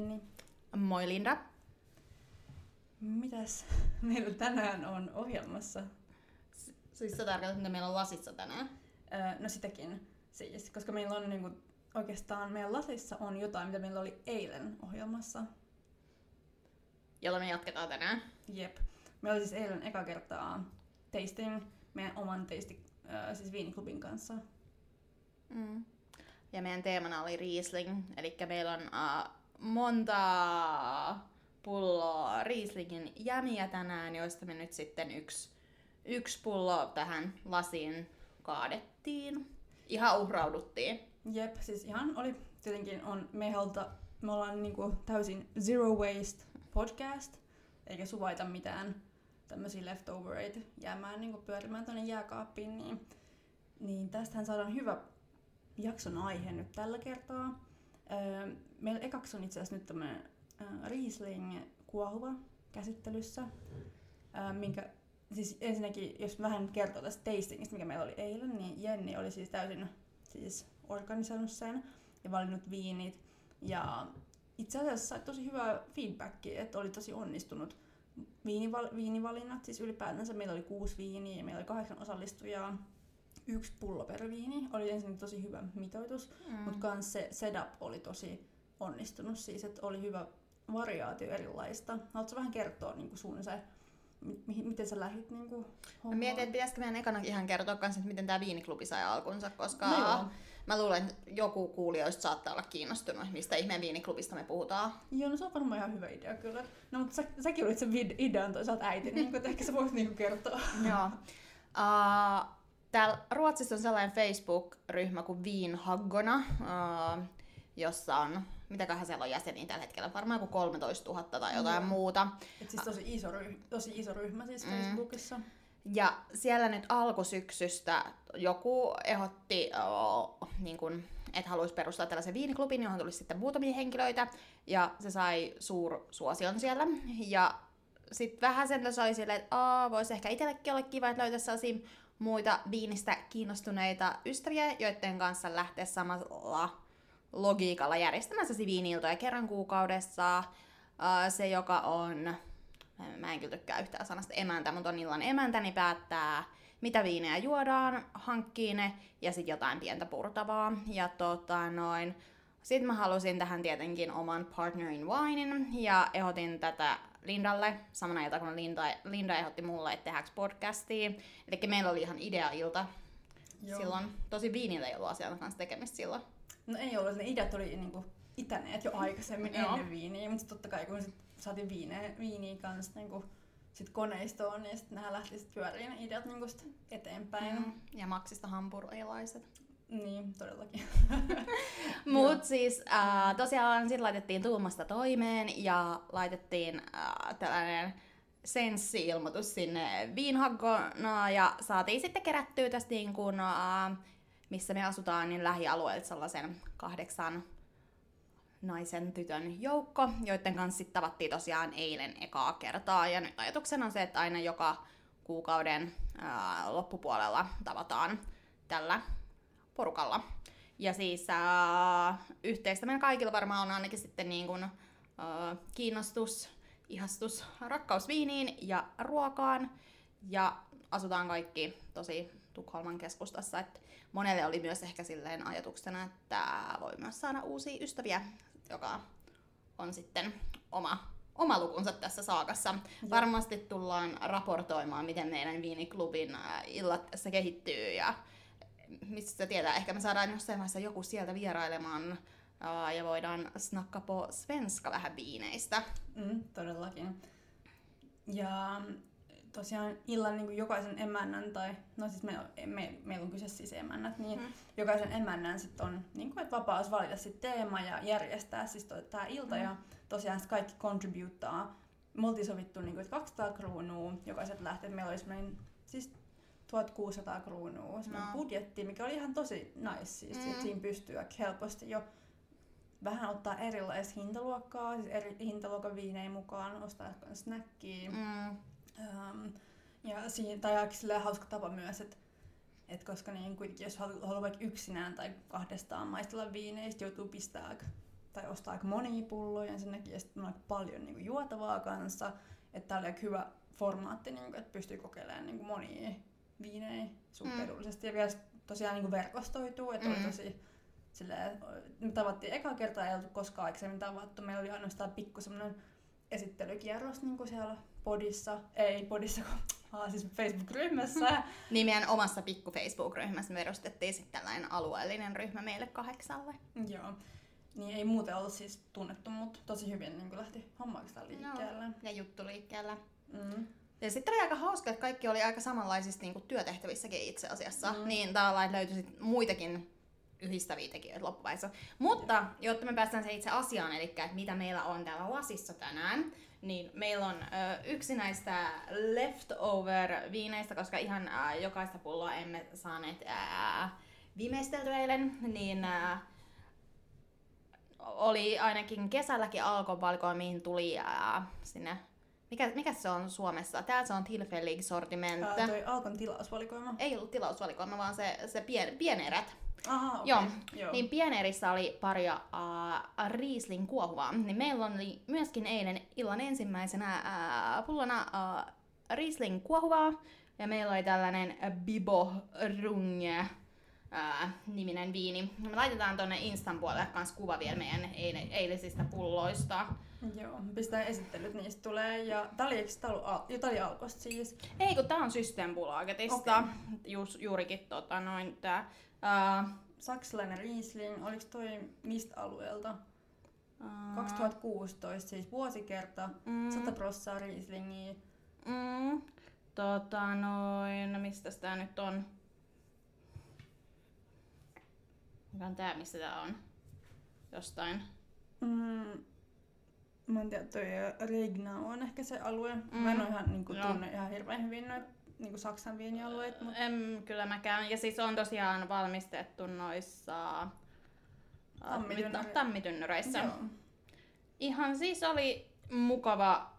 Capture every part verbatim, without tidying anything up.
Jenni. Moi Linda. Mitäs meillä tänään on ohjelmassa? S- siis sä tarkoitat, että meillä on lasissa tänään? Öö, no sitäkin siis, koska meillä on niinku, oikeastaan meidän lasissa on jotain, mitä meillä oli eilen ohjelmassa. Jolla me jatketaan tänään. Jep. Meillä oli siis eilen eka kertaa tasting meidän oman tasting, öö, siis viiniklubin kanssa. Mm. Ja meidän teemana oli Riesling, eli meillä on uh, monta pulloa Rieslingin jämiä tänään, joista me nyt sitten yksi, yksi pullo tähän lasiin kaadettiin. Ihan uhrauduttiin. Jep, siis ihan oli, tietenkin on mehalta, me ollaan niinku täysin zero waste podcast, eikä suvaita mitään tämmöisiä leftovereita jäämään niinku pyörimään tuonne jääkaappiin, niin, niin tästähän saadaan hyvä jakson aihe nyt tällä kertaa. Meillä ekaksi on itse asiassa nyt tämmöinen Riesling-kuohuva käsittelyssä, minkä siis ensinnäkin, jos vähän kertoo tästä tastingista, mikä meillä oli eilen, niin Jenni oli siis täysin siis organisoinut sen ja valinnut viinit. Ja itse asiassa sai tosi hyvää feedbackia, että oli tosi onnistunut Viinival- viinivalinnat. Siis ylipäätänsä meillä oli kuusi viiniä ja meillä oli kahdeksan osallistujaa. Yksi pullo per viini oli ensin tosi hyvä mitoitus, mm. mutta kans se setup oli tosi onnistunut, siis että oli hyvä variaatio erilaista. Haluatko vähän kertoa niin sun se, mi- miten sä lähdit niin hommaan? Mä mietin, että pitäisikö meidän ekana ihan kertoa kans, että miten tää viiniklubi sai alkunsa, koska no mä luulen, että joku kuulijoista saattaa olla kiinnostunut, mistä ihmeen viiniklubista me puhutaan. Joo, no se on varmaan ihan hyvä idea kyllä. No mutta sä, säkin olit sen vid- idean toisaalta äiti, niin että ehkä sä voit niin kertoa. Joo. Uh, Täällä Ruotsissa on sellainen Facebook-ryhmä kuin Wien Haggona, jossa on, mitäköhän siellä on jäseniä tällä hetkellä, varmaan joku kolmetoistatuhatta tai jotain mm. muuta. Et siis tosi iso, ryh- tosi iso ryhmä siis mm. Facebookissa. Ja siellä nyt alkusyksystä joku ehdotti, oh, niin kun, että haluaisi perustaa tällaisen viiniklubin, johon tulisi sitten muutamia henkilöitä, ja se sai suursuosion siellä. Ja sitten vähän sen tässä oli silleen, että oh, voisi ehkä itsellekin olla kiva, että löytäisi sellaisia muita viinistä kiinnostuneita ystäviä, joiden kanssa lähtee samalla logiikalla järjestämään sellaisia viini-iltoja kerran kuukaudessa. Se, joka on, mä en kyllä tykkää yhtään sanasta emäntä, mutta on illan emäntä, niin päättää, mitä viinejä juodaan, hankkii ne ja sitten jotain pientä purtavaa. Ja tota noin, sitten mä halusin tähän tietenkin oman partner in winein ja ehdotin tätä Lindalle, samana ilta kun Linda, Linda ehdotti mulle, että tehdäänkö podcastia. Eli meillä oli ihan idea-ilta. Joo. Silloin. Tosi viinillä ei ollut asian kanssa tekemistä silloin. No ei ollut, ne ideat oli niinku itäneet jo aikaisemmin mm. ennen viiniä, mutta totta kai kun sit saatiin viine, viiniä kanssa niinku sit koneistoon, niin sit nää lähti sit pyöriin ne ideat niinku sit eteenpäin. Mm. Ja maksista hampurilaiset. Niin, todellakin. Mut siis äh, tosiaan sit laitettiin tuumasta toimeen ja laitettiin äh, tällainen senssi-ilmoitus sinne Wien Haggonaan ja saatiin sitten kerättyä tästä niin kun, äh, missä me asutaan, niin lähialueelta sellaisen kahdeksan naisen tytön joukko, joiden kanssa sit tavattiin tosiaan eilen ekaa kertaa. Ja nyt ajatuksena on se, että aina joka kuukauden äh, loppupuolella tavataan tällä porukalla. Ja siis äh, yhteistä meidän kaikilla varmaan on ainakin sitten niin kuin, äh, kiinnostus, ihastus, rakkaus viiniin ja ruokaan. Ja asutaan kaikki tosi Tukholman keskustassa. Et monelle oli myös ehkä silleen ajatuksena, että voi myös saada uusia ystäviä, joka on sitten oma, oma lukunsa tässä saakassa. Mm. Varmasti tullaan raportoimaan, miten meidän viiniklubin illat tässä kehittyy ja mistä sitä tietää, ehkä me saadaan jossain vaiheessa joku sieltä vierailemaan uh, ja voidaan snakka på svenska vähän viineistä. Mm, todellakin. Ja tosiaan illan niin kuin jokaisen emännän, tai no siis me, me, meillä on kyse siis emännät, niin mm. jokaisen emännän sitten on niin kuin, vapaus valita sit teema ja järjestää siis tämä ilta mm. ja tosiaan kaikki contributeaa. Me oltiin sovittu niin kuin, kaksisataa kruunua, jokaiset lähtee, meillä olisi meidän siis tuhatkuusisataa kruunua semmoinen no. budjetti, mikä oli ihan tosi nice siis, mm. että siinä pystyy helposti jo vähän ottaa erilaista hintaluokkaa, siis eri hintaluokan viinejä mukaan, ostaa snäkkiä. Mm. Um, ja siinä, tai aika hauska tapa myös, että et koska niin kuitenkin jos haluaa vaikka yksinään tai kahdestaan maistella viineistä, joutuu pistää tai ostaa aika monia pulloja ensinnäkin, ja sitten on aika paljon niin kuin juotavaa kanssa. Että tää oli aika hyvä formaatti, niin kuin, että pystyy kokeilemaan niin kuin monia viinejä superedullisesti. Mm. Ja vielä tosiaan niin kuin verkostoituu, että mm. oli tosi silleen, me tavattiin ekaa kertaa, ei oltu koskaan aikaisemmin tavattu. Meillä oli ainoastaan pikku semmoinen esittelykierros niin kuin siellä podissa, ei podissa, kun ah, siis Facebook-ryhmässä. Niin meidän omassa pikku Facebook-ryhmässä me perustettiin sitten tällainen alueellinen ryhmä meille kahdeksalle. Joo. Niin ei muuten ollut siis tunnettu, mutta tosi hyvin niin lähti hommaaksesta liikkeelle. No, ja juttu liikkeelle. Mm. Ja sitten oli aika hauska, että kaikki oli aika samanlaisissa niin kuin työtehtävissäkin itse asiassa. Mm. Niin tavallaan löytyi sit muitakin yhdistäviä tekijöitä loppuvaiheessa. Mutta ja. Jotta me päästään se itse asiaan, eli että mitä meillä on täällä lasissa tänään, niin meillä on ö, yksi näistä leftover-viineistä, koska ihan ä, jokaista pulloa emme saaneet ä, viimeisteltyä eilen, niin ä, oli ainakin kesälläkin Alkon valkoa, mihin tuli ää, sinne. Mikä, mikä se on Suomessa? Täällä se on tilfellig sortimentte. Toi Alkon tilausvalikoima? Ei ollut tilausvalikoima, vaan se, se pien, pienerät. Aha, okay. Joo. Joo. Niin pienerissä oli pari äh, Riesling kuohuvaa. Niin meillä oli myöskin eilen illan ensimmäisenä äh, pullona äh, Riesling kuohuvaa. Ja meillä oli tällainen Bibo Runge. Ää, niminen viini. Me laitetaan tuonne Instan puolelle kans kuva vielä meidän eil- eilisistä pulloista. Joo, pistää esittelyt, niistä tulee. Ja tää oli, eikö tää ollut al- tää oli Alkosta siis? Ei, kun tää on Systembolagetista. Okay. Ju- juurikin tota noin tää. Ää... Saksalainen Riesling, oliks toi mistä alueelta? Ää... kaksituhattakuusitoista, siis vuosikerta, mm. sata prosenttia Rieslingiä. Mm. Tota noin, mistäs tää nyt on? Mikä on tää, missä tää on? Jostain. Mm, mä en tiedä, toi Regna on ehkä se alue. Mm. Mä en oo ihan niinku, tunne ihan hirveän hyvin noit niinku Saksan viinialueet. Mut... En kyllä mäkään. Ja siis on tosiaan valmistettu noissa Tammitynnyri. tammitynnyreissä. Joo. Ihan siis oli mukava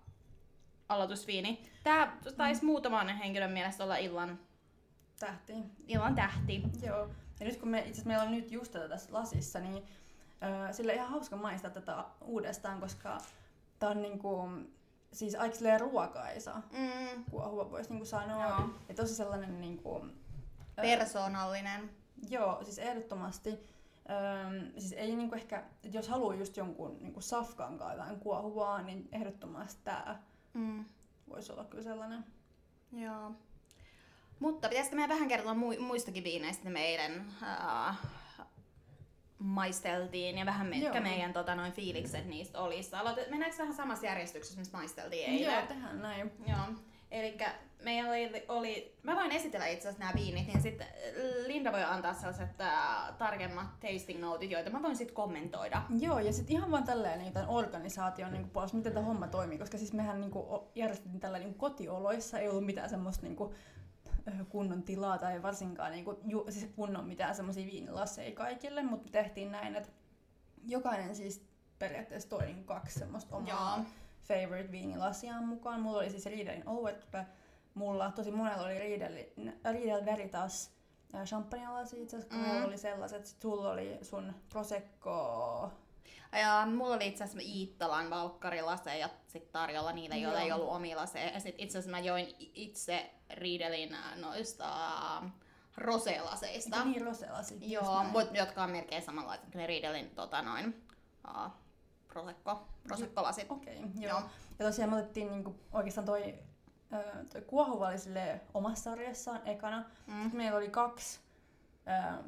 aloitusviini. Tää taisi mm. muutaman henkilön mielestä olla illan tähti. Illan tähti. Joo. Ja nyt kun me, itse meillä on nyt just tätä tässä lasissa, niin äh, sillä on ihan hauska maistaa tätä uudestaan, koska tää on niinku, siis aika silleen ruokaisa, mm. kuohuva voisi niinku sanoa. Joo. Ja tosi sellainen niinku... Äh, persoonallinen. Joo, siis ehdottomasti. Ähm, siis ei niinku ehkä, että jos haluaa just jonkun niinku safkan kaivaan kuohuvaa, niin ehdottomasti tää mm. voisi olla kyllä sellainen. Joo. Mutta pitäisikö meidän vähän kertoa muistakin viineistä, me eilen äh, maisteltiin ja vähän mitkä meidän tota, noin fiilikset niistä oli. Mennäänkö vähän samassa järjestyksessä, missä maisteltiin eilen? Joo, tehdään näin. Joo. Elikkä meillä oli, oli... Mä voin esitellä itse asiassa nämä viinit, niin sitten Linda voi antaa sellaiset äh, tarkemmat tasting notit, joita mä voin sitten kommentoida. Joo, ja sitten ihan vaan tälleen niin tämän organisaation niin puolesta, miten tämä homma toimii, koska siis mehän niin kuin, järjestettiin tällä niin kotioloissa, ei ollut mitään semmoista... Niin kuin, kunnon tilaa tai varsinkaan niinku, ju, siis kunnon mitään semmosia viinilaseja kaikille, mutta tehtiin näin, että jokainen siis periaatteessa toi niinku kaksi semmoista omaa Jaa. favorite viinilasiaan mukaan. Mulla oli siis Riedelin Overtube, mulla tosi monella oli Riedel, Riedel Veritas champagne-lasi itse asiassa, mm-hmm. oli sellaiset, sit sulla oli sun Prosecco. Ja mulla oli itse asiassa Iittalan valkkarilase ja sit tarjolla niille, joilla Joo. ei ollut omia laseja. Sit itse asiassa mä join itse Riedelin noista roselaseista. Niin, roselasit. Joo, mut, jotka on merkein samanlaiset kuin Riedelin tota noin uh, prosecco, proseccolasit. Okei, okay, joo. joo. Ja tosiaan me otettiin niinku oikeastaan toi, toi kuohuva oli silleen omassa sarjassaan ekana. Mm. Sitten meillä oli kaksi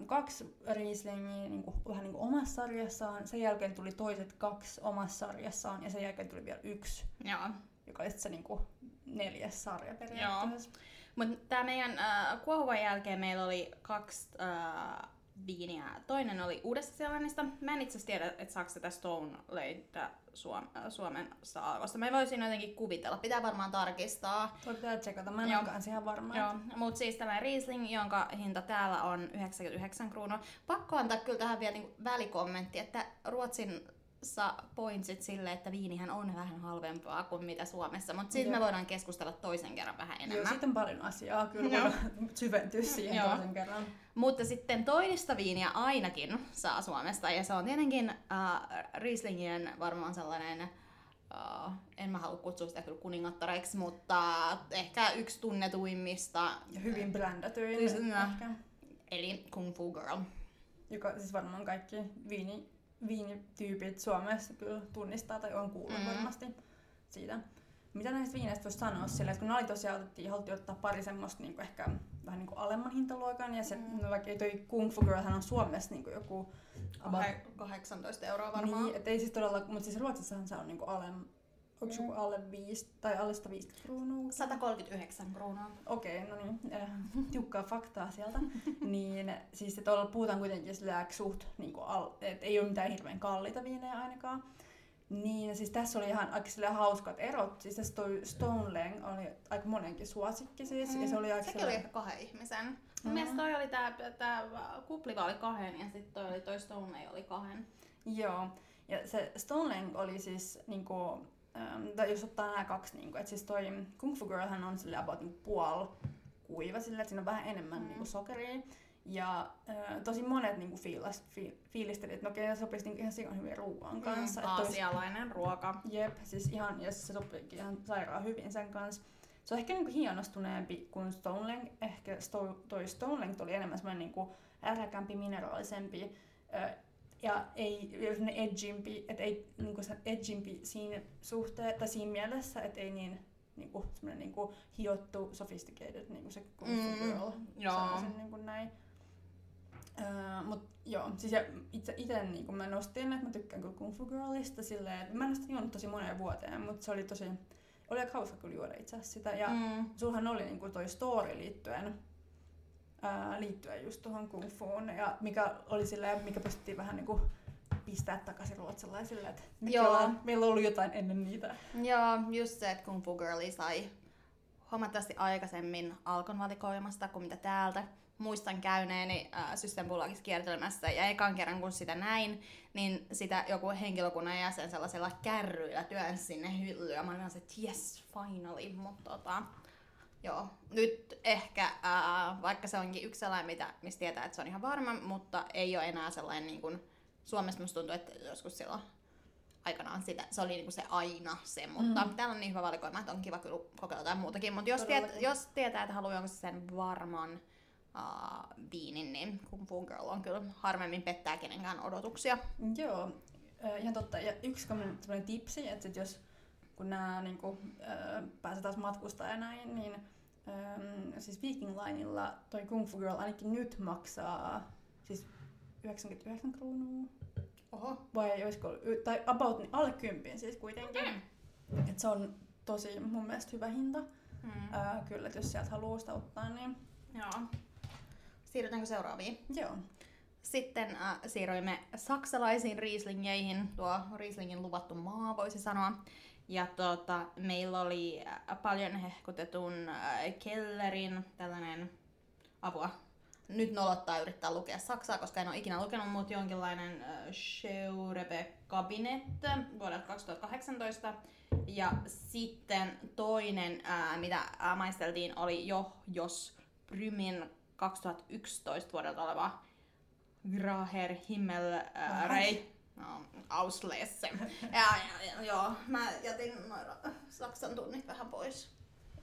kaksi Rieslingiä niin kuin, vähän niin kuin omassa sarjassaan, sen jälkeen tuli toiset kaksi omassa sarjassaan ja sen jälkeen tuli vielä yksi, Joo. joka oli sitten se niin kuin, neljäs sarja periaatteessa. Mutta tämä meidän äh, kuohuvan jälkeen meillä oli kaksi äh, viiniä. Toinen oli Uudesta-Seelannista. Mä en itse asiassa tiedä, että saako tätä Stone Leihtä Suom- Suomessa Alkosta. Mä voisin jotenkin kuvitella. Pitää varmaan tarkistaa. Voi pitää tsekata. Mä en Joo. ole kans ihan varma. Joo. Mut siis tämä Riesling, jonka hinta täällä on yhdeksänkymmentäyhdeksän kruunua. Pakko antaa kyllä tähän vielä niinku välikommentti, että Ruotsin pointsit sille, että viinihän on vähän halvempaa kuin mitä Suomessa, mutta siitä me voidaan keskustella toisen kerran vähän enemmän. Joo, siitä on paljon asiaa, kyllä no. voidaan syventyä siihen Joo. toisen kerran. Mutta sitten toista viiniä ainakin saa Suomesta, ja se on tietenkin äh, Rieslingien varmaan sellainen, äh, en mä halua kutsua sitä kyllä kuningattareiksi, mutta ehkä yksi tunnetuimmista. Ja hyvin bländätyin ehkä. Eli Kung Fu Girl. Joka siis varmaan kaikki viini, viinityypit Suomessa kyllä tunnistaa tai on kuullut mm. varmasti siitä. Mitä näistä viineistä voisi sanoa silleen, kun ne oli tosiaan otettiin, haluttiin ottaa pari semmoista niin ehkä vähän niin kuin alemman hintaluokan ja se, mm. no, vaikka toi Kung Fu Girlhän on Suomessa niin kuin joku about kahdeksantoista euroa varmaan. Niin, ettei siis todella, mutta siis Ruotsissahan se on niin kuin alem, onko joku alle viisi tai alle sata viisikymmentä kruunua? sata kolmekymmentäyhdeksän kruunua. Okei, okay, no niin, äh, tiukkaa faktaa sieltä. Niin, siis tuolla puhutaan kuitenkin silleen suht, niin että ei ole mitään hirveän kalliita viinejä ainakaan. Niin, siis tässä oli ihan aika hauskat erot. Siis tässä toi Stone Leigh oli aika monenkin suosikki siis. Mm. Ja se oli aika sekin sellainen... oli ehkä kahden ihmisen. Mm. Mun mielestä toi oli tää, tää kupliva oli kahden ja sitten toi, toi Stone Leigh oli kahden. Joo, ja se Stone Leigh oli siis niinku... Ähm, jos ottaa nämä kaksi, niin kuin, että siis toi Kung Fu Girlhän on sille about niin puol kuiva, sille, että siinä on vähän enemmän mm. niin kuin sokeria. Ja äh, tosi monet niin kuin fiilas, fi, fiilisteli, että no okei, okay, se sopisi niin ihan sikan hyvin ruoan kanssa. Mm, aasialainen olisi... ruoka. Jep, siis ihan, ja se sopii ihan sairaan hyvin sen kanssa. Se on ehkä niin kuin hienostuneempi kuin Stone Leigh. Ehkä sto, toi Stone Leigh oli enemmän semmoinen niin kuin ärkämpi, mineraalisempi. Äh, Ja ei semmoinen edgimpi, että ei niinku se edgimpi siinä suhteen, tai siinä mielessä, että ei niin niinku semmoinen niinku hiottu, sophisticated niinku se Kung Fu Girl. Sanoisin niinku näin. Öö, mut joo, siis itse ite niinku mä nostin, että mä tykkään kyllä Kung Fu Girlista silleen, että mä en sitä juonut tosi moneen vuoteen, mut se oli tosi, oli aika hauska kyllä juoda itse asiassa sitä. Ja mm. sulhan oli niinku toi story liittyen. Ää, liittyen just tuohon Kung Fuun, ja mikä oli silleen, mikä pystyttiin vähän niinku pistää takaisin ruotsalaisille, että meillä on ollut jotain ennen niitä. Joo, just se, että Kung Fu Girl sai huomattavasti aikaisemmin Alkon valikoimasta kuin mitä täältä. Muistan käyneeni äh, Systembolagissa kiertelemässä, ja ekan kerran kun sitä näin, niin sitä joku henkilökunnan jäsen sellaisella kärryillä työnsi sinne hyllyyn, ja mä olin että yes, finally, mutta tota... Joo, nyt ehkä, äh, vaikka se onkin yksi sellainen, mitä, mistä tietää, että se on ihan varma, mutta ei ole enää sellainen, niin kuin, Suomessa musta tuntuu, että joskus silloin aikanaan sitä, se oli niin kuin se aina se, mutta mm-hmm. täällä on niin hyvä valikoima, että on kiva kyllä kokeilla jotain muutakin, mutta jos, tiet, jos tietää, että haluaa jonkun sen varman äh, viinin, niin Kung Fu Girl on kyllä harvemmin pettää kenenkään odotuksia. Joo, äh, ihan totta. Ja yksi sellainen tipsi, että sit jos kun nää niinku, äh, pääsee taas matkustaa ja näin, niin ähm, siis Viking Linella toi Kung Fu Girl ainakin nyt maksaa siis yhdeksänkymmentäyhdeksän kruunua. Oho. Vai olisiko, tai about niin alle kympin siis kuitenkin. Mm. Et se on tosi mun mielestä hyvä hinta. Mm. Äh, kyllä, jos sieltä haluaa sitä ottaa, niin... Joo. Siirrytäänkö seuraaviin? Joo. Sitten äh, siirrymme saksalaisiin rieslingeihin. Tuo Rieslingin luvattu maa voisi sanoa. Ja tuota, meillä oli paljon hehkutetun Kellerin tällainen apua. Nyt nolottaa yrittää lukea saksaa, koska en ole ikinä lukenut, mutta jonkinlainen Scheurebekabinet vuodelta kaksituhattakahdeksantoista. Ja sitten toinen, ää, mitä maisteltiin, oli Joh. Jos. Prümin kaksituhattayksitoista vuodelta oleva Graher Himmel ää, Rei. No, Auslese. Ja, ja, ja, joo, mä jätin noira saksan tunnit vähän pois.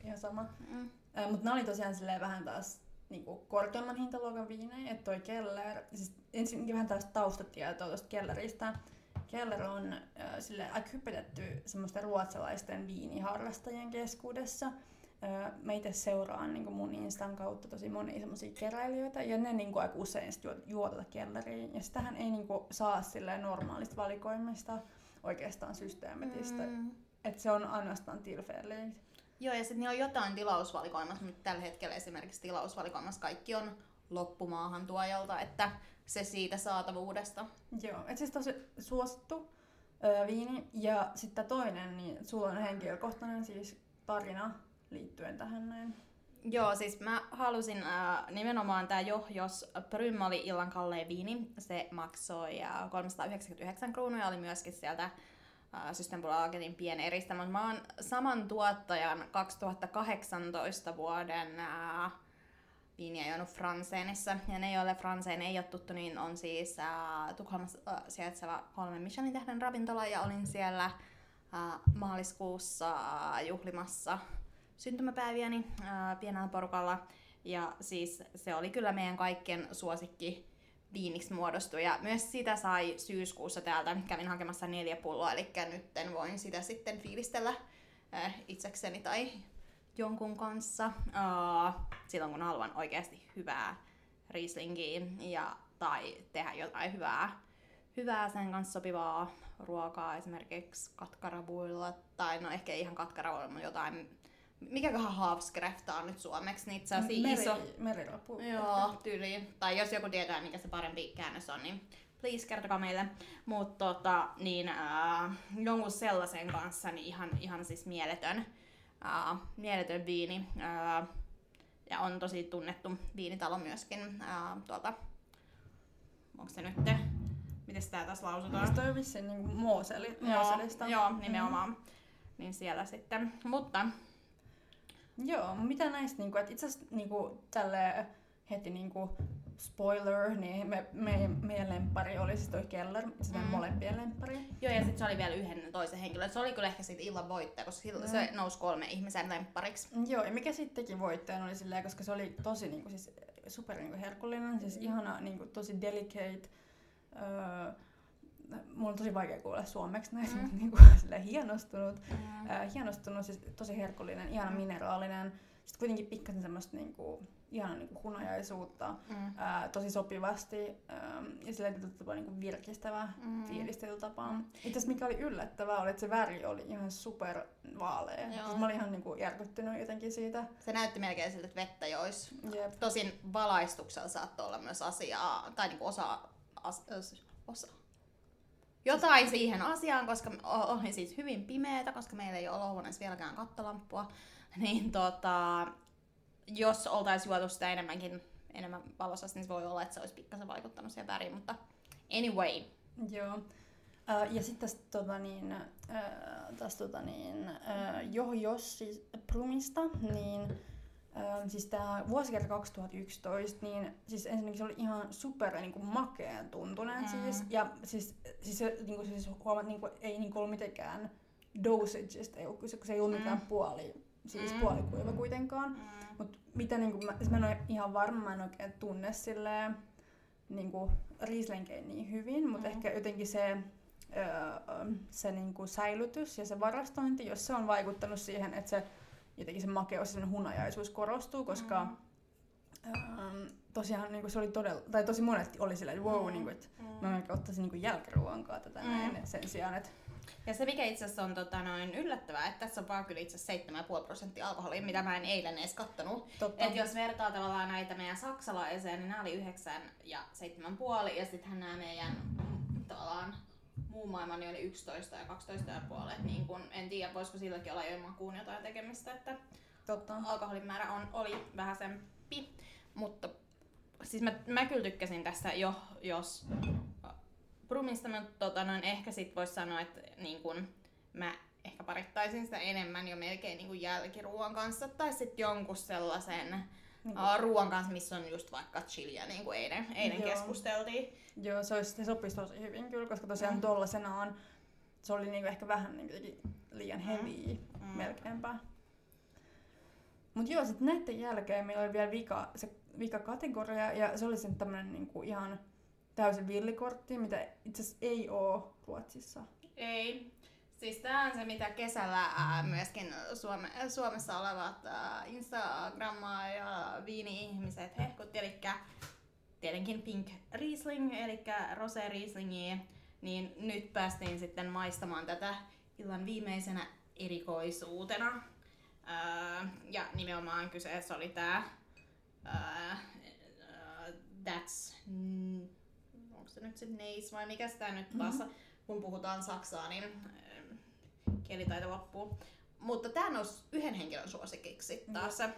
Ihan sama. Mm. Äh, mut nää oli tosiaan silleen vähän taas niinku korkeamman hintaluokan viinejä, että toi Keller, siis ensinnäkin vähän taas taustatietoa tosta Kelleristä. Keller on äh, silleen aika hypetetty semmoisten ruotsalaisten viiniharrastajien keskuudessa. Äh, mä itse seuraan niinku mun Instan kautta tosi monia semmosia keräilijöitä, ja ne niinku aika usein sit juo tätä Kelleriin, ja sitähän ei niinku saa silleen normaalista valikoimista oikeastaan systeemitistä. Mm. Että se on ainoastaan tilfeelliä. Joo, ja sit niillä on jotain tilausvalikoimassa, mutta tällä hetkellä esimerkiksi tilausvalikoimassa kaikki on loppumaahan tuojalta, että se siitä saatavuudesta. Joo, et siis tosi suosittu öö, viini, ja sitten toinen, niin sulla on henkilökohtainen siis tarina liittyen tähän näin. Joo, siis mä halusin äh, nimenomaan tää Joh. Jos. Prüm oli illan kallein viini. Se maksoi äh, kolmesataayhdeksänkymmentäyhdeksän kruunuja, oli myöskin sieltä äh, Systembolagetin pieneristä. Mutta mä oon saman tuottajan kaksituhattakahdeksantoista vuoden äh, viiniä juonut Frantzénissä. Ja ne, joille Frantzén ei ole tuttu, niin on siis äh, Tukholmassa äh, sijaitseva kolmen Michelin tähden ravintola. Ja olin siellä äh, maaliskuussa äh, juhlimassa syntymäpäiviäni äh, pienellä porukalla, ja siis se oli kyllä meidän kaikkien suosikki viiniksi muodostui, ja myös sitä sai syyskuussa täältä, kävin hakemassa neljä pulloa, eli nytten voin sitä sitten fiilistellä äh, itsekseni tai jonkun kanssa, äh, silloin kun haluan oikeasti hyvää Rieslingiä, ja, tai tehdä jotain hyvää, hyvää sen kanssa sopivaa ruokaa, esimerkiksi katkaravuilla, tai no ehkä ihan katkaravuilla, mutta jotain. Mikäköhän Havskrefta on nyt suomeksi, niin se on Meri, iso... Merilapu. Joo, tyyli. Tai jos joku tietää, mikä se parempi käännös on, niin please kertokaa meille. Mutta tota, niin äh, jonkun sellaisen kanssa niin ihan, ihan siis mieletön, äh, mieletön viini. Äh, ja on tosi tunnettu viinitalo myöskin äh, tuolta... Onko se nyt? Mites tää taas lausutaan? Toi on vissiin niin Moseli, Moselista. Joo, joo, nimenomaan. Mm-hmm. Niin siellä sitten. Mutta... Joo, mitä näistä, niinku, että itse asiassa niinku, tälleen heti niinku, spoiler, niin me, me, meidän lemppari oli siis toi Keller, siis meidän mm. molempien lemppari. Joo, ja sitten se oli vielä yhden toisen henkilön, se oli kyllä ehkä siitä illan voittaja, koska mm. se nousi kolme ihmisen lemppariksi. Joo, ja mikä sitten teki voittajan oli silleen, koska se oli tosi niinku, siis, super niinku, herkullinen, siis ihana, niinku, tosi delicate. Öö, Mulla on tosi vaikea kuulla suomeksi näistä, mm. mutta niinku, silleen hienostunut. Mm. Äh, hienostunut, siis tosi herkullinen, ihana mineraalinen. Sitten kuitenkin pikkasen semmoista niinku, ihanaa niinku hunajaisuutta, mm. äh, tosi sopivasti ähm, ja silleen tietyllä tapaa niinku virkistävä mm. fiilistetty tapaa. Mm. Itse asiassa mikä oli yllättävää oli, että se väri oli ihan supervaalea. Siis mä olin ihan niinku järkyttynyt jotenkin siitä. Se näytti melkein siltä, että vettä jois. Jep. Tosin valaistuksella saattoi olla myös asiaa, tai niinku osa... As, osa. Jotain siihen asiaan, koska oli siis hyvin pimeätä, koska meillä ei ole olohuoneessa vieläkään kattolampua, niin tota, jos oltaisiin juotu sitä enemmänkin, enemmän valossa, niin voi olla, että se olisi pikkasen vaikuttanut siihen väriin, mutta anyway. Joo. Uh, ja sitten tästä tota niin, uh, tästä tota niin, uh, Joh. Jos. Siis Prümistä, niin siis tää vuosikerta kaksituhattayksitoista, niin siis ensinnäkin se oli ihan super niinku makeen tuntuneen mm. siis. Ja siis, siis, se, niinku, siis huomaat, niinku, ei niinku ollut mitenkään dosageista, ei oo kyse, kun se ei ollut mm. mikään puoli, siis mm. puolikuiva kuitenkaan. Mm. Mut mitä niinku, mä, siis mä en oo ihan varma, mä en oikein tunne silleen niinku rieslingein niin hyvin, mut mm. ehkä jotenkin se öö, se niinku säilytys ja se varastointi, jos se on vaikuttanut siihen, että se jotenkin se makeus ja hunajaisuus korostuu, koska mm. ähm, tosiaan niinku se oli todella, tai tosi monesti oli sillä, että wow, mm. niinku, että mm. mä melkein ottaisin niinku jälkiruoankaan tätä mm. näin sen sijaan. Et... Ja se mikä itse asiassa on tota, noin yllättävää, että tässä on vaan kyllä itse seitsemän pilkku viisi prosenttia alkoholia, mitä mä en eilen edes kattonut. Että jos vertaa tavallaan näitä meidän saksalaisia, niin nämä oli yhdeksän ja seitsemän pilkku viisi ja sittenhän nämä meidän tavallaan muun maailman niin oli yksitoista ja kaksitoista pilkku viisi, että niin kun, en tiedä voisiko silläkin olla jo makuun jotain tekemistä, että totta. Alkoholin määrä on, oli vähäisempi, mutta siis mä, mä kyllä tykkäsin tässä Joh. Jos. Prümistä, mutta tota, noin, ehkä sit voisi sanoa, että niin kun, mä ehkä parittaisin sitä enemmän jo melkein niin kun jälkiruoan kanssa tai sit jonkun sellaisen niin kuin ruoan kanssa, missä on just vaikka chiliä, niin kuin eilen, eilen keskusteltiin. Joo, se, olisi, se sopisi tosi hyvin kyllä, koska tosiaan mm. tollasenaan se oli niin kuin ehkä vähän niin liian heavy mm. melkeinpä. Mut joo, sitten näiden jälkeen meillä oli vielä vika, se vika kategoria ja se oli sitten tämmönen niin kuin ihan täysin villikortti, mitä itse asiassa ei oo Ruotsissa. Ei. Siis tää on se, mitä kesällä ää, myöskin Suome, Suomessa olevat ää, Instagrammaa ja viini-ihmiset hehkutti, eli tietenkin Pink Riesling, eli Rosé Rieslingiä, niin nyt päästiin sitten maistamaan tätä illan viimeisenä erikoisuutena. Ää, ja nimenomaan kyseessä oli tää ää, That's... Mm, onko se nyt se Neis vai mikä sitä nyt taas, mm-hmm. kun puhutaan saksaa, niin kielitaito loppuu. Mutta tää nousi yhden henkilön suosikiksi taas. Mm.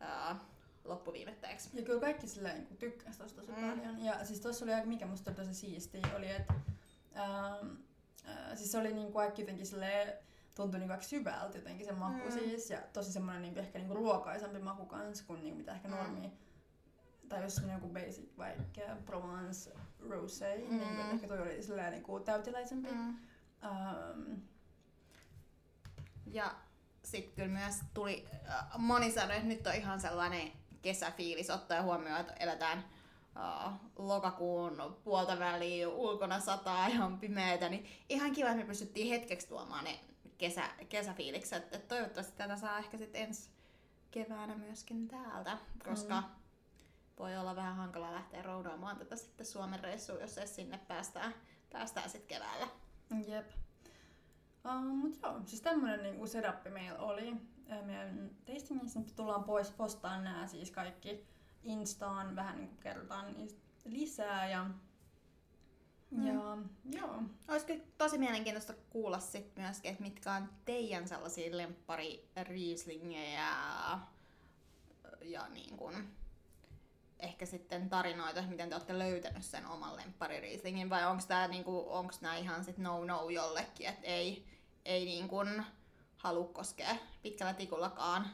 ää, loppuviimetteeksi. Ja kyllä kaikki silleen tykkäsi tosta tosi mm. paljon. Ja siis tossa oli aika, mikä musta oli tosi siistiä, oli että siis se oli niinku aika jotenkin silleen, tuntui niinku aika syvältä jotenkin se maku mm. siis. Ja tosi semmonen niinku ehkä niinku ruokaisampi maku kans kuin niinku mitä ehkä normia. Mm. Tai jos semmonen joku basic vaikka Provence Rosé, mm. niin ehkä toi oli silleen niinku täyteläisempi. Mm. Um, ja sitten kyllä myös tuli, moni sanoi, että nyt on ihan sellainen kesäfiilis ottaa huomioon, että eletään uh, lokakuun puolta väliin, ulkona sataa ja on pimeätä, niin ihan kiva, että me pystyttiin hetkeksi tuomaan ne kesä, kesäfiilikset. Et toivottavasti tätä saa ehkä sitten ensi keväänä myöskin täältä, koska mm. voi olla vähän hankala lähteä roudaamaan tätä sitten Suomen reissuun, jos ei sinne päästään, päästään sitten keväällä. Jep. Uh, mut joo, siis tämmönen niinku setuppi meillä oli. Meidän tastingissa tullaan pois postaan nää siis kaikki Instaan, vähän niinku kerrotaan niistä lisää ja, mm. ja joo. Olis kyllä tosi mielenkiintoista kuulla sit myöskin, että mitkä on teidän sellaisia lemppari Rieslingejä ja, ja niin kun, ehkä sitten tarinoita, miten te olette löytänyt sen oman lemppari Rieslingin, vai onko tää niinku, onko nää ihan sit no-no jollekin, että ei, ei niinku halua koskea pitkällä tikullakaan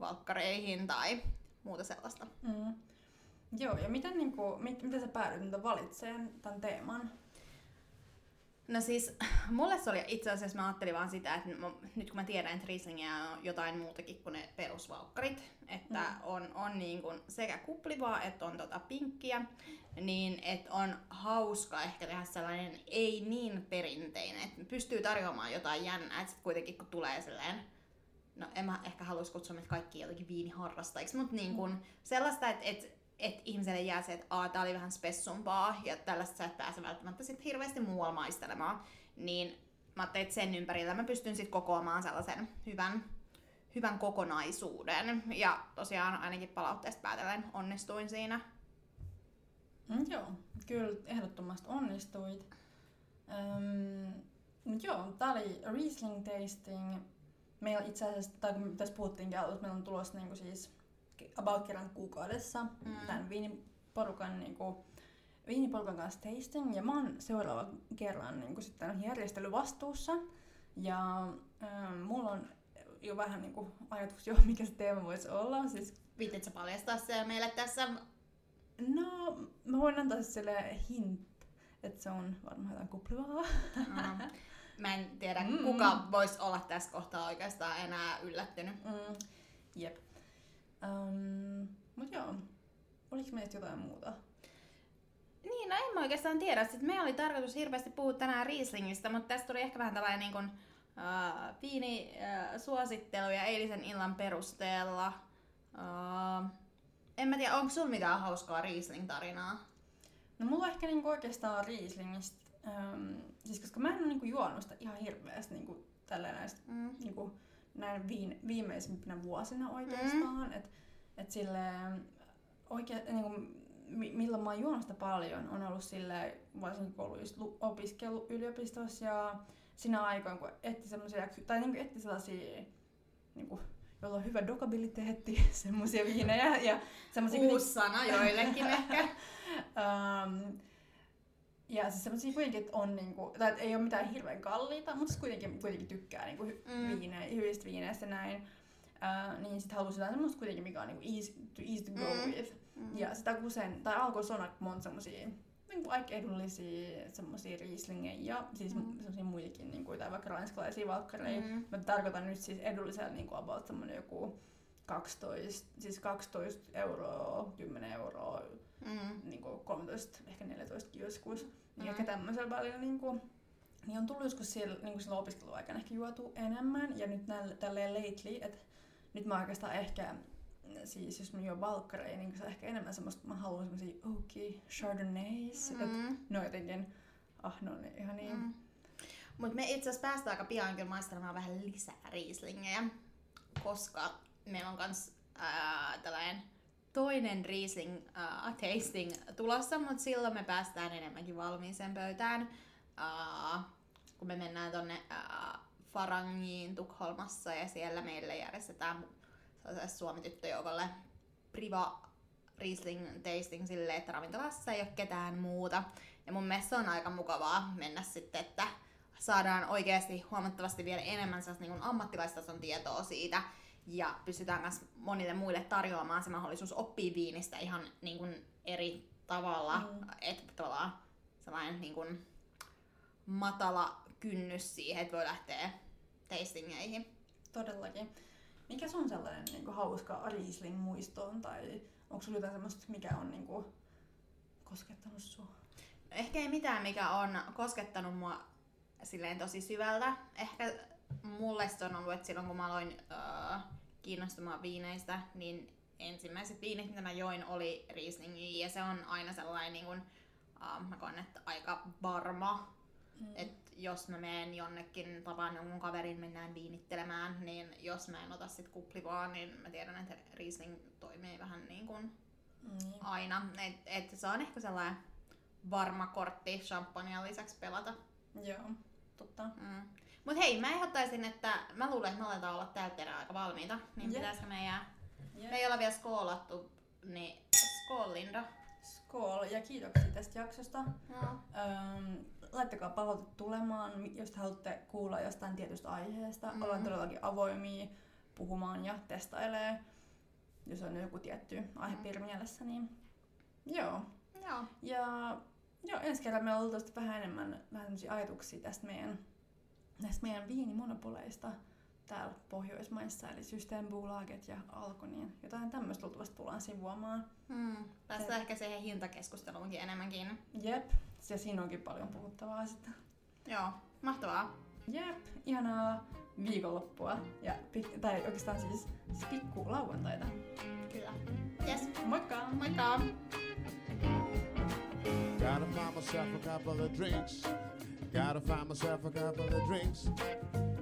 valkkareihin tai muuta sellaista. Mm. Joo, ja miten, niinku, mit, miten sä päädyit valitsemaan tämän teeman? No siis, mulle se oli itse asiassa, mä ajattelin vaan sitä, että mä, nyt kun mä tiedän, että Rieslingiä on jotain muutakin kuin ne perusvalkkarit, että mm. on, on niin kuin sekä kuplivaa, että on tota pinkkiä, niin että on hauska ehkä tehdä sellainen ei niin perinteinen, että pystyy tarjoamaan jotain jännää, että sitten kuitenkin kun tulee silleen, no en mä ehkä haluaisi kutsua meitä kaikkia jotenkin viiniharrastajiksi, mutta niin kuin sellaista, että et, että ihmiselle jää se, että aah, tää oli vähän spessumpaa ja tällaista sä et pääse välttämättä sit hirveästi muualla maistelemaan, niin mä ajattelin, että sen ympärillä mä pystyn sit kokoamaan sellaisen hyvän, hyvän kokonaisuuden ja tosiaan ainakin palautteesta päätellen onnistuin siinä. Mm, joo, kyllä ehdottomasti onnistuit. Ähm, mut joo, tää oli Riesling Tasting. Meillä itse asiassa, tai kun tässä puhuttiinkin alussa, meillä on tulossa niinku siis about kerran kuukaudessa mm. tämän viiniporukan, niin kuin, viiniporukan kanssa tasting, ja mä oon seuraava kerran niin kuin, sitten järjestelyvastuussa. Ja äh, mulla on jo vähän niin kuin, ajatus jo, mikä se teema voisi olla. Siis, viitit sä paljastaa se meille tässä? No, mä voin antaa sille hint, että se on varmaan jotain kuplivaa. Mm. Mä en tiedä, mm. kuka voisi olla tässä kohtaa oikeastaan enää yllättynyt. Mm. Jep. Um, mut joo, oliko meistä jotain muuta? Niin, no en mä oikeastaan tiedä. Sitten meillä oli tarkoitus hirveästi puhua tänään Rieslingistä, mutta tästä tuli ehkä vähän tällainen niin kuin, äh, pieni äh, suosittelu ja eilisen illan perusteella. Äh, en mä tiedä, onko sulla mitään hauskaa Riesling-tarinaa? No mulla ehkä niin kuin oikeastaan Rieslingistä, ähm, siis koska mä en ole niin kuin juonut sitä ihan hirveästi niin tällaista mm. niin kuin, näin viimeisimpinä vuosina oikeastaan, mm. että et silleen oikein, niin kuin, milloin mä oon juonut sitä paljon, on ollut silleen varsinkin kouluissa opiskelu yliopistossa ja siinä aikoina, kun etti semmosia, tai niin kuin etti sellaisia, niin kuin, jolla on hyvä dokabiliteetti, semmosia viinejä ja semmosia uusi niin, sana joillekin ehkä. um, Ja siis semmosia kuitenkin, että on niinku, tai et ei oo mitään hirveän kalliita, mutta siis kuitenkin, kuitenkin tykkää niinku mm. viine, hyvistä viineistä näin. Uh, niin sit halusi jotain semmoista kuitenkin, mikä on niinku easy, easy to go mm. with. Mm. Ja sitä usein, tai alkoi sanoa monta semmosia niinku aika edullisia semmosia rieslingeja ja siis mm. semmosia muitakin niinku, tai vaikka ranskalaisia valkkareja. Mm. Mä tarkoitan nyt siis edullisella niinku about semmonen joku kaksitoista, siis kaksitoista euroa, kymmenen euroa. Mm. Niin kuin kolmetoista, ehkä neljätoista joskus, niin mm. ehkä tämmöisellä välillä niin kuin, niin on tullut joskus siellä, niin kuin silloin opiskeluaikana ehkä juotu enemmän ja nyt näin, tälleen lately, että nyt mä oikeastaan ehkä, siis jos mä juon valkkareja, niin se on ehkä enemmän semmoista, mä haluan semmosia oaky chardonnays, mm. että ne on jotenkin, ah no ne ihan niin. Mm. Mut me itse asiassa päästään aika pian kyllä maistelemaan vähän lisää rieslingeja, koska meillä on kans ää, tällainen toinen Riesling uh, tasting tulossa, mutta silloin me päästään enemmänkin valmiiseen pöytään, uh, kun me mennään tonne uh, Farangiin Tukholmassa ja siellä meille järjestetään suomityttöjoukolle priva Riesling tasting silleen, että ravintolassa ei ole ketään muuta. Ja mun mielestä se on aika mukavaa mennä sitten, että saadaan oikeasti huomattavasti vielä enemmän niin kuin ammattilaistason tietoa siitä. Ja pystytään myös monille muille tarjoamaan se mahdollisuus oppia viinistä ihan niin kuin eri tavalla. Mm. Että tavallaan sellainen niin kuin matala kynnys siihen, että voi lähteä tastingeihin. Todellakin. Mikä sun sellainen niin kuin hauska Riesling-muistoon? Tai onko sulla jotain semmoista, mikä on niin kuin koskettanut sua? No, ehkä ei mitään, mikä on koskettanut mua silleen tosi syvältä. Ehkä mulle se on ollut, että silloin kun mä aloin äh, kiinnostumaan viineistä, niin ensimmäiset viinit, mitä mä join, oli Rieslingiä. Ja se on aina sellainen, niin kuin, äh, mä koen, että aika varma. Mm. Että jos mä menen jonnekin, tapaan jonkun kaverin, mennään viinittelemään, niin jos mä en ota sit kuplivaa, niin mä tiedän, että Riesling toimii vähän niin kuin mm. aina. Että et se on ehkä sellainen varma kortti champagnea lisäksi pelata. Joo, totta. Mm. Mut hei, mä ehdottaisin, että mä luulen, että me aletaan olla täyttä aika valmiita, niin yeah. pitäisikö meidän... Yeah. Me ei olla vielä skoolattu, niin skool Linda. Skool ja kiitoksia tästä jaksosta. No. Öm, laittakaa palautetta tulemaan, jos te haluatte kuulla jostain tietystä aiheesta. Mm-hmm. Ollaan todellakin avoimia puhumaan ja testailee, jos on joku tietty aihepiiri mm-hmm. mielessä. Niin... Joo. Joo. Ja... Joo, ensi kerralla meillä on ollut vähän enemmän vähän ajatuksia tästä meidän, näistä meidän viinimonopoleista täällä Pohjoismaissa, eli Systembolaget ja Alko, niin jotain tämmöistä luultavasti tullaan sivuamaan. Hmm, päästään se... ehkä siihen hintakeskusteluunkin enemmänkin. Jep, ja siinä onkin paljon puhuttavaa sitten. Joo, mahtavaa. Jep, ihanaa viikonloppua, ja, tai oikeastaan siis pikku lauantaita. Kyllä. Yes. Moikka! Moikka! Gotta find myself a couple of drinks. Gotta find myself a couple of drinks.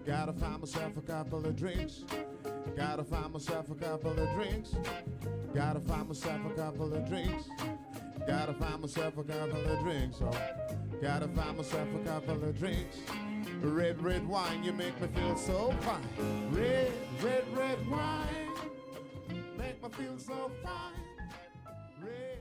Gotta find myself a couple of drinks. Gotta find myself a couple of drinks. Gotta find myself a couple of drinks. Gotta find myself a couple of drinks. Oh, gotta find myself a couple of drinks. Red, red wine, you make me feel so fine. Red, red, red wine, make me feel so fine. Red.